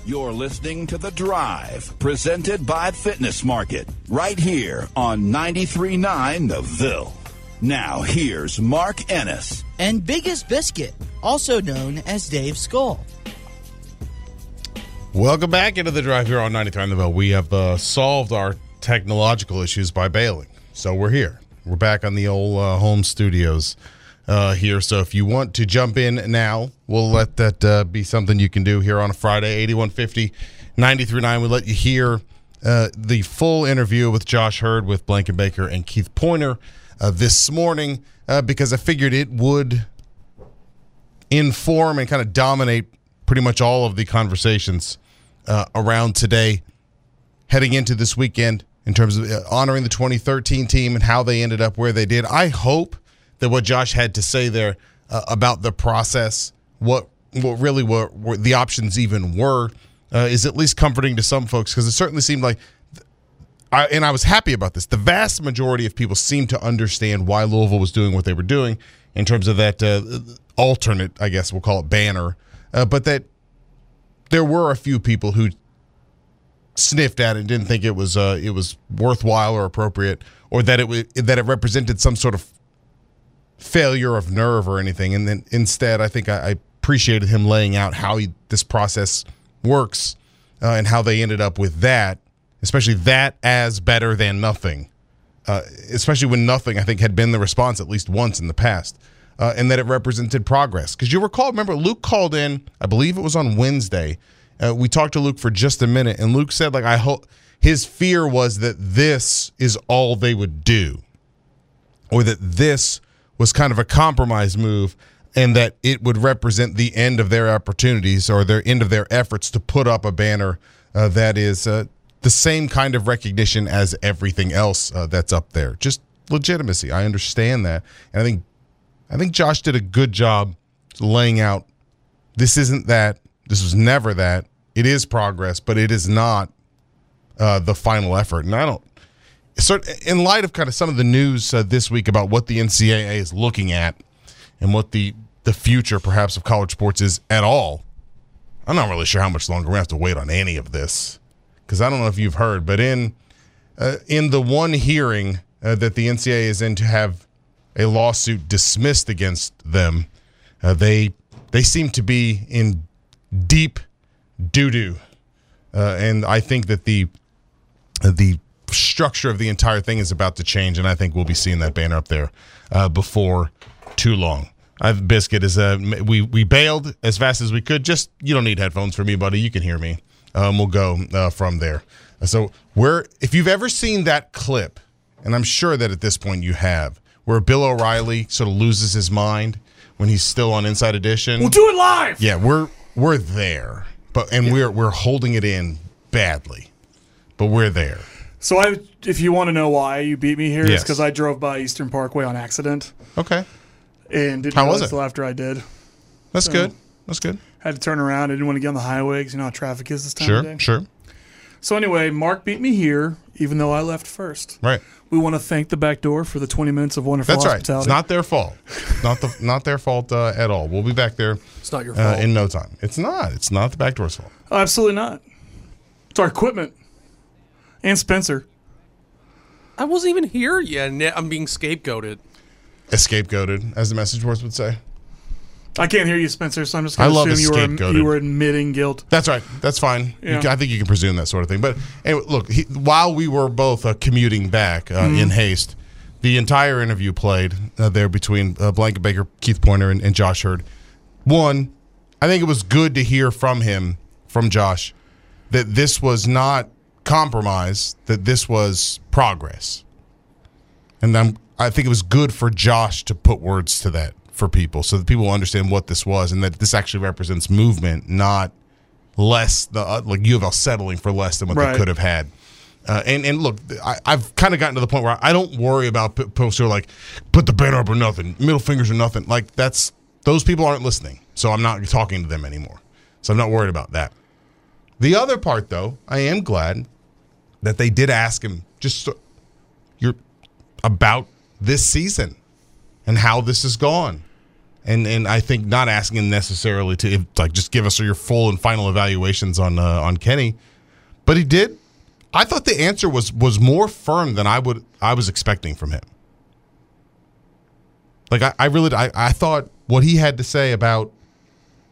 You're listening to The Drive, presented by Fitness Market, right here on ninety-three point nine The Ville. Now, here's Mark Ennis. And Biggest Biscuit, also known as Dave Skulls. Welcome back into The Drive here on ninety-three point nine The Ville. We have uh, solved our technological issues by bailing, so we're here. We're back on the old uh, home studios Uh, here, so if you want to jump in now, we'll let that uh, be something you can do here on a Friday. Eighty-one fifty ninety-three point nine. We let you hear uh, the full interview with Josh Hurd, with Blankenbaker and Keith Pointer uh, this morning uh, because I figured it would inform and kind of dominate pretty much all of the conversations uh, around today, heading into this weekend in terms of honoring the twenty thirteen team and how they ended up where they did. I hope that what Josh had to say there uh, about the process, what what really were, were the options even were, uh, is at least comforting to some folks, because it certainly seemed like, th- I, and I was happy about this, the vast majority of people seemed to understand why Louisville was doing what they were doing in terms of that uh, alternate, I guess we'll call it, banner, uh, but that there were a few people who sniffed at it and didn't think it was uh, it was worthwhile or appropriate, or that it w- that it represented some sort of failure of nerve or anything. And then instead, I think I, I appreciated him laying out how he, this process works uh, and how they ended up with that, especially that as better than nothing, uh, especially when nothing, I think, had been the response at least once in the past, uh, and that it represented progress. Because you recall, remember, Luke called in, I believe it was on Wednesday. Uh, we talked to Luke for just a minute, and Luke said, like, I hope his fear was that this is all they would do, or that this was kind of a compromise move, and that it would represent the end of their opportunities or their end of their efforts to put up a banner uh, that is uh, the same kind of recognition as everything else uh, that's up there. Just legitimacy. I understand that, and I think I think Josh did a good job laying out, this isn't that. This was never that. It is progress, but it is not uh, the final effort. And I don't. So in light of kind of some of the news uh, this week about what the N C double A is looking at and what the, the future perhaps of college sports is at all, I'm not really sure how much longer we have to wait on any of this, because I don't know if you've heard, but in uh, in the one hearing uh, that the N C double A is in to have a lawsuit dismissed against them, uh, they they seem to be in deep doo-doo. Uh, and I think that the uh, the structure of the entire thing is about to change, and I think we'll be seeing that banner up there uh, before too long. I, Biscuit is uh, we we bailed as fast as we could. Just, you don't need headphones for me, buddy. You can hear me. Um, we'll go uh, from there. So we're if you've ever seen that clip, and I'm sure that at this point you have, where Bill O'Reilly sort of loses his mind when he's still on Inside Edition. We'll do it live. Yeah, we're we're there, but and yeah. we're we're holding it in badly, but we're there. So I, if you want to know why you beat me here, yes. It's because I drove by Eastern Parkway on accident. Okay. And didn't How realize was it? Until after I did. That's so good. That's good. Had to turn around. I didn't want to get on the highway because you know how traffic is this time sure, of day. Sure, sure. So anyway, Mark beat me here, even though I left first. Right. We want to thank the Backdoor for the twenty minutes of wonderful That's hospitality. That's right. It's not their fault. not the not their fault uh, at all. We'll be back there. It's not your fault. Uh, in no time. It's not. It's not the Backdoor's fault. Absolutely not. It's our equipment. And Spencer. I wasn't even here yet, and I'm being scapegoated. Scapegoated, as the message boards would say. I can't hear you, Spencer, so I'm just going to assume you were, you were admitting guilt. That's right. That's fine. Yeah. You can, I think you can presume that sort of thing. But anyway, look, he, while we were both uh, commuting back uh, mm-hmm. in haste, the entire interview played uh, there between uh, Blankenbaker, Keith Pointer, and, and Josh Hurd. One, I think it was good to hear from him, from Josh, that this was not compromise, that this was progress, and I'm, I think it was good for Josh to put words to that for people so that people understand what this was and that this actually represents movement, not less the uh, like U of L settling for less than what right. they could have had. Uh, and, and look, I, I've kind of gotten to the point where I don't worry about folks who are like, put the banner up or nothing, middle fingers or nothing. Like, that's those people aren't listening, so I'm not talking to them anymore. So I'm not worried about that. The other part, though, I am glad that they did ask him just so, you're about this season and how this has gone. And and I think not asking him necessarily to, like, just give us your full and final evaluations on uh, on Kenny. But he did. I thought the answer was was more firm than I would I was expecting from him. Like, I, I really I, I thought what he had to say about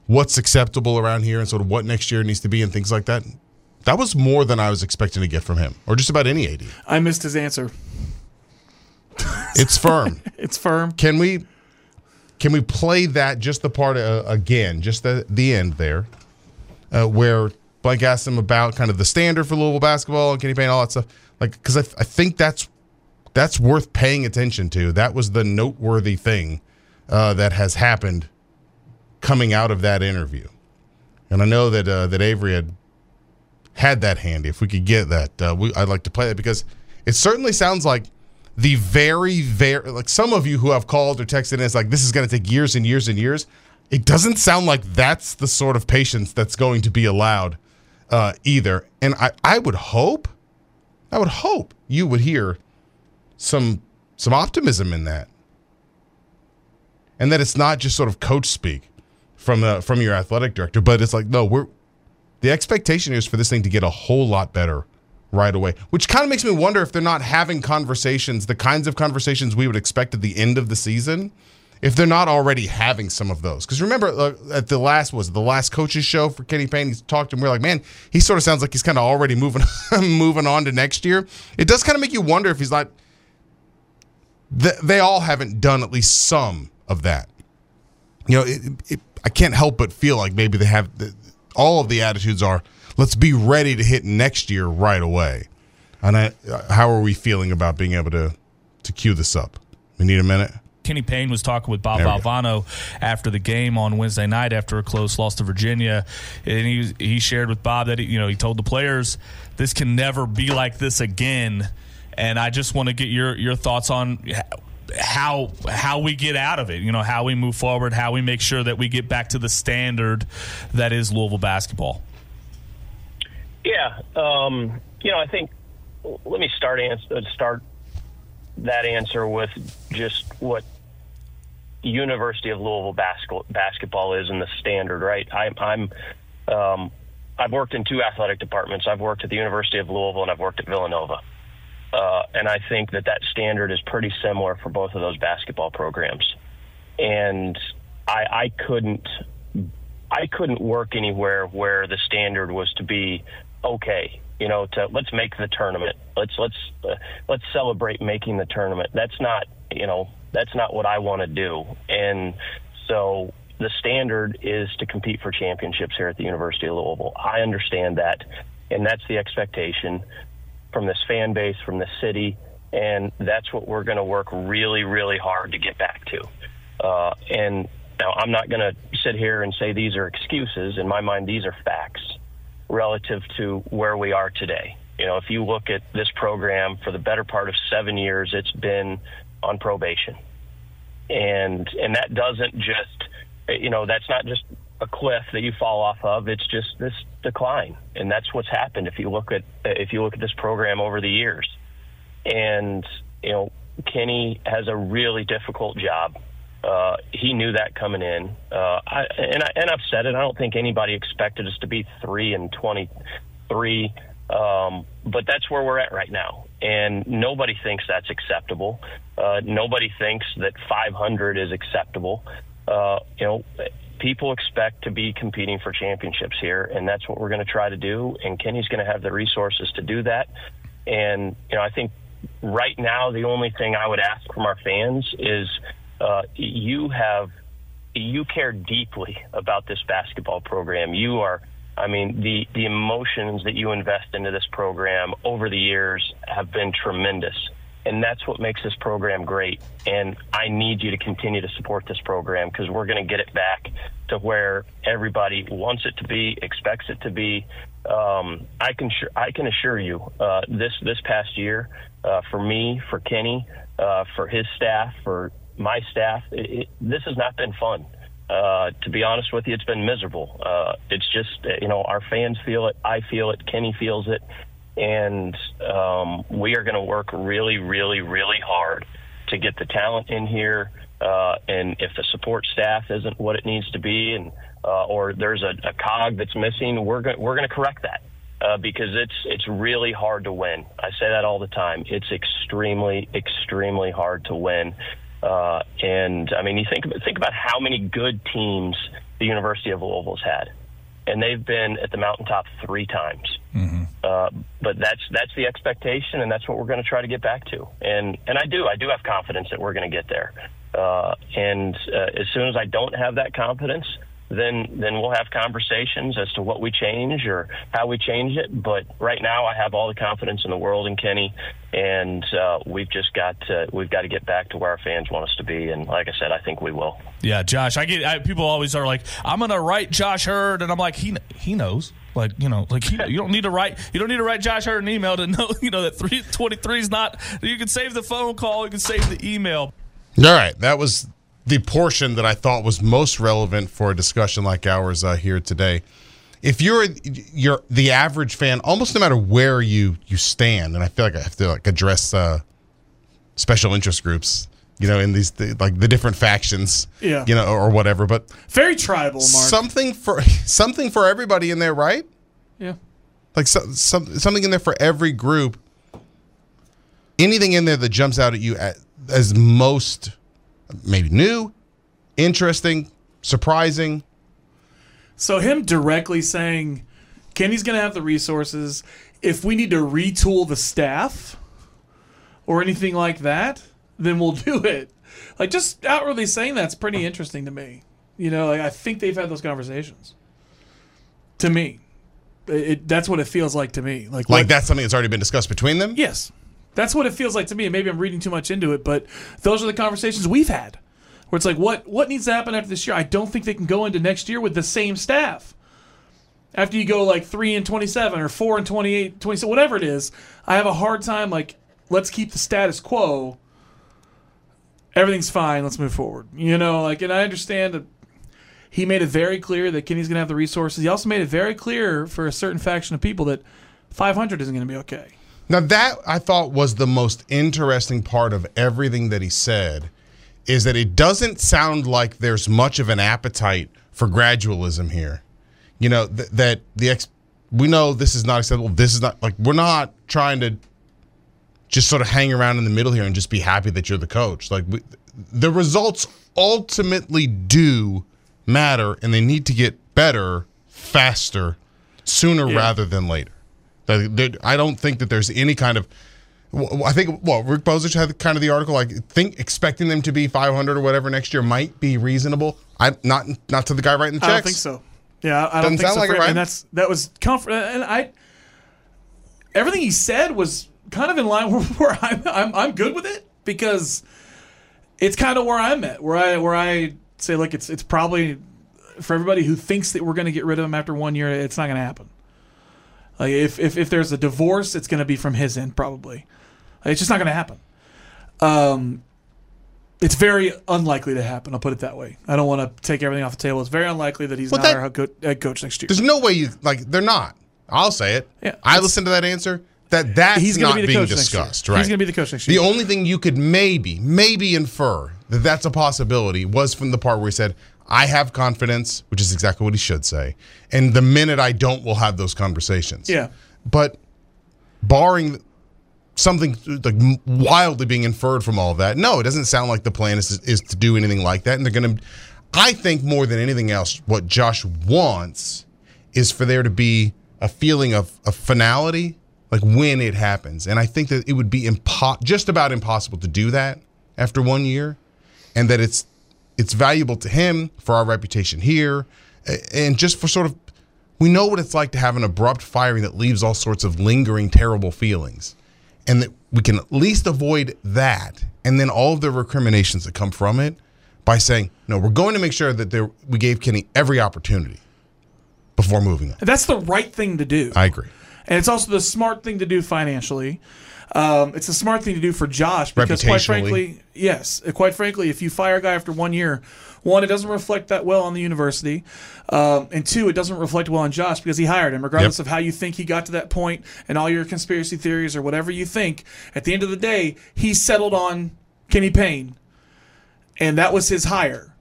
what's acceptable around here and sort of what next year needs to be and things like that, that was more than I was expecting to get from him, or just about any A D. I missed his answer. It's firm. It's firm. Can we can we play that, just the part uh, again, just the, the end there, uh, where – Blank asked him about kind of the standard for Louisville basketball and Kenny Payne, all that stuff. Like, because I, th- I think that's that's worth paying attention to. That was the noteworthy thing uh, that has happened coming out of that interview. And I know that uh, that Avery had had that handy. If we could get that, uh, we, I'd like to play that, because it certainly sounds like the very, very, like some of you who have called or texted and it's like, this is going to take years and years and years. It doesn't sound like that's the sort of patience that's going to be allowed. Uh, either. And I, I would hope, I would hope you would hear some some optimism in that, and that it's not just sort of coach speak from the, from your athletic director, but it's like, no, we're the expectation is for this thing to get a whole lot better right away, which kind of makes me wonder if they're not having conversations, the kinds of conversations we would expect at the end of the season, if they're not already having some of those. Because remember, uh, at the last was the last coaches show for Kenny Payne, he's talked to him. We're like, man, he sort of sounds like he's kind of already moving moving on to next year. It does kind of make you wonder if he's not. Th- they all haven't done at least some of that. You know, it, it, I can't help but feel like maybe they have. The, all of the attitudes are, let's be ready to hit next year right away. And I, how are we feeling about being able to to cue this up? We need a minute. Kenny Payne was talking with Bob Valvano after the game on Wednesday night after a close loss to Virginia, and he he shared with Bob that he, you know, he told the players, this can never be like this again. And I just want to get your your thoughts on how how we get out of it, you know, how we move forward, how we make sure that we get back to the standard that is Louisville basketball. Yeah, um, you know, I think let me start start that answer with just what University of Louisville basketball basketball is in the standard, right? I, I'm, um, I've worked in two athletic departments. I've worked at the University of Louisville and I've worked at Villanova. Uh, and I think that that standard is pretty similar for both of those basketball programs. And I, I couldn't, I couldn't work anywhere where the standard was to be okay. You know, to let's make the tournament. Let's let's uh, let's celebrate making the tournament. That's not, you know, that's not what I want to do. And so the standard is to compete for championships here at the University of Louisville. I understand that, and that's the expectation from this fan base, from the city, and that's what we're going to work really, really hard to get back to. Uh, and now I'm not going to sit here and say these are excuses. In my mind, these are facts relative to where we are today. You know, if you look at this program for the better part of seven years, it's been on probation. And and that doesn't just, you know, that's not just a cliff that you fall off of. It's just this decline. And that's what's happened if you look at if you look at this program over the years. And, you know, Kenny has a really difficult job. Uh, he knew that coming in, uh, I, and, I, and I've said it. I don't think anybody expected us to be three and twenty-three, um, but that's where we're at right now. And nobody thinks that's acceptable. Uh, nobody thinks that five hundred is acceptable. Uh, you know, people expect to be competing for championships here, and that's what we're going to try to do. And Kenny's going to have the resources to do that. And you know, I think right now the only thing I would ask from our fans is. Uh, you have, you care deeply about this basketball program. You are, I mean, the, the emotions that you invest into this program over the years have been tremendous. And that's what makes this program great. And I need you to continue to support this program, because we're going to get it back to where everybody wants it to be, expects it to be. Um, I can I can assure you, uh, this this past year, uh, for me, for Kenny, uh, for his staff, for my staff, it, it, this has not been fun. Uh, to be honest with you, it's been miserable. Uh, it's just, you know, our fans feel it. I feel it. Kenny feels it. And um, we are going to work really, really, really hard to get the talent in here. Uh, and if the support staff isn't what it needs to be, and uh, or there's a, a cog that's missing, we're going we're going to correct that, uh, because it's it's really hard to win. I say that all the time. It's extremely, extremely hard to win. Uh, and I mean, you think think about how many good teams the University of Louisville's had, and they've been at the mountaintop three times. Mm-hmm. Uh, but that's that's the expectation, and that's what we're going to try to get back to. And and I do I do have confidence that we're going to get there. Uh, and uh, as soon as I don't have that confidence, then then we'll have conversations as to what we change or how we change it. But right now, I have all the confidence in the world in Kenny, and uh, we've just got to, we've got to get back to where our fans want us to be. And like I said, I think we will. Yeah, Josh, I get I, people always are like, I'm going to write Josh Hurd, and I'm like, he he knows. Like, you know, like he, you don't need to write. You don't need to write Josh Hurd an email to know, you know, that three twenty-three is not. You can save the phone call. You can save the email. All right, that was the portion that I thought was most relevant for a discussion like ours uh, here today. If you're you're the average fan, almost no matter where you you stand, and I feel like I have to like address uh, special interest groups, you know, in these th- like the different factions, yeah, you know, or, or whatever. But very tribal, Mark. Something for something for everybody in there, right? Yeah, like so, some something in there for every group. Anything in there that jumps out at you at, as most maybe new, interesting, surprising. So him directly saying Kenny's going to have the resources. If we need to retool the staff or anything like that, then we'll do it. Like, just outwardly saying that's pretty interesting to me. You know, like, I think they've had those conversations. To me, it, it, that's what it feels like to me. Like, like what, that's something that's already been discussed between them? Yes. That's what it feels like to me, and maybe I'm reading too much into it, but those are the conversations we've had where it's like, what what needs to happen after this year? I don't think they can go into next year with the same staff. After you go like three and twenty-seven or four and twenty-eight, twenty-seven, whatever it is, I have a hard time, like, let's keep the status quo. Everything's fine. Let's move forward. You know, like, and I understand that he made it very clear that Kenny's going to have the resources. He also made it very clear for a certain faction of people that five hundred isn't going to be okay. Now, that I thought was the most interesting part of everything that he said, is that it doesn't sound like there's much of an appetite for gradualism here. You know, th- that the ex- we know this is not acceptable. This is not, like, we're not trying to just sort of hang around in the middle here and just be happy that you're the coach. Like, we, the results ultimately do matter, and they need to get better faster, sooner yeah. rather than later. I don't think that there's any kind of, I think, well, Rick Bozich had kind of the article, like, think expecting them to be five hundred or whatever next year might be reasonable. I not not to the guy writing the checks. I don't think so. Yeah, I don't Doesn't think sound so. Like it, right? And that's that was comfort. And I, everything he said was kind of in line where I'm I'm, I'm good with it, because it's kind of where I'm at, where I where I say, look, it's it's probably for everybody who thinks that we're going to get rid of him after one year, it's not going to happen. Like, if, if if there's a divorce, it's going to be from his end, probably. Like, it's just not going to happen. Um, it's very unlikely to happen. I'll put it that way. I don't want to take everything off the table. It's very unlikely that he's well, not that, our co- head coach next year. There's no way you – like, they're not. I'll say it. Yeah, I listened to that answer. That That's he's not be being discussed. Right? He's going to be the coach next year. The only thing you could maybe, maybe infer that that's a possibility was from the part where he said – I have confidence, which is exactly what he should say. And the minute I don't, we'll have those conversations. Yeah. But barring something like wildly being inferred from all of that, no, it doesn't sound like the plan is, is to do anything like that. And they're going to, I think more than anything else, what Josh wants is for there to be a feeling of, of finality, like when it happens. And I think that it would be impo- just about impossible to do that after one year, and that it's, It's valuable to him for our reputation here, and just for sort of, we know what it's like to have an abrupt firing that leaves all sorts of lingering, terrible feelings. And that we can at least avoid that, and then all of the recriminations that come from it, by saying, no, we're going to make sure that there, we gave Kenny every opportunity before moving on. That's the right thing to do. I agree. And it's also the smart thing to do financially. Um, it's a smart thing to do for Josh because, quite frankly, yes, quite frankly, if you fire a guy after one year, one, it doesn't reflect that well on the university, um, and two, it doesn't reflect well on Josh because he hired him, regardless yep. of how you think he got to that point and all your conspiracy theories or whatever you think. At the end of the day, he settled on Kenny Payne, and that was his hire.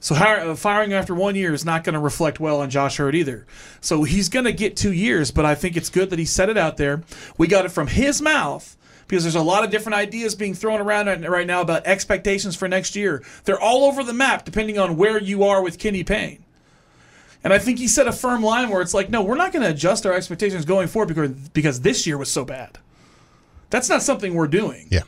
So firing after one year is not going to reflect well on Josh Hurd either. So he's going to get two years, but I think it's good that he said it out there. We got it from his mouth because there's a lot of different ideas being thrown around right now about expectations for next year. They're all over the map depending on where you are with Kenny Payne. And I think he set a firm line where it's like, no, we're not going to adjust our expectations going forward because, because this year was so bad. That's not something we're doing. Yeah.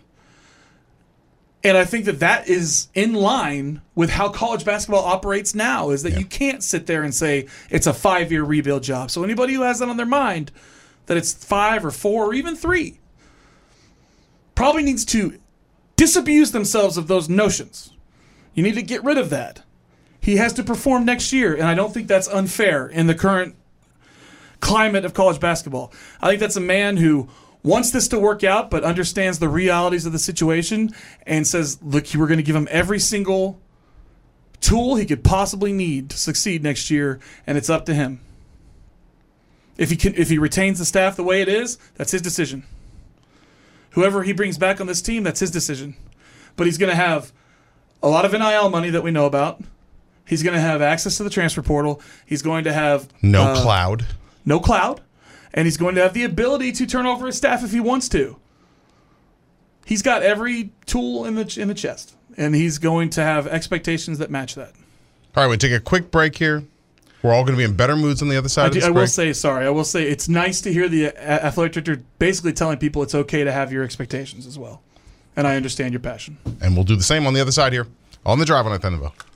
And I think that that is in line with how college basketball operates now, is that yeah. you can't sit there and say it's a five-year rebuild job. So anybody who has that on their mind, that it's five or four or even three, probably needs to disabuse themselves of those notions. You need to get rid of that. He has to perform next year, and I don't think that's unfair in the current climate of college basketball. I think that's a man who wants this to work out, but understands the realities of the situation and says, look, we're going to give him every single tool he could possibly need to succeed next year, and it's up to him. If he can, if he retains the staff the way it is, that's his decision. Whoever he brings back on this team, that's his decision. But he's going to have a lot of N I L money that we know about. He's going to have access to the transfer portal. He's going to have no uh, cloud. No cloud. And he's going to have the ability to turn over his staff if he wants to. He's got every tool in the in the chest, and he's going to have expectations that match that. All right, we take a quick break here. We're all going to be in better moods on the other side I of this do, I break. will say, sorry, I will say it's nice to hear the athletic director basically telling people it's okay to have your expectations as well. And I understand your passion. And we'll do the same on the other side here on The Drive on ninety-nine The Ville.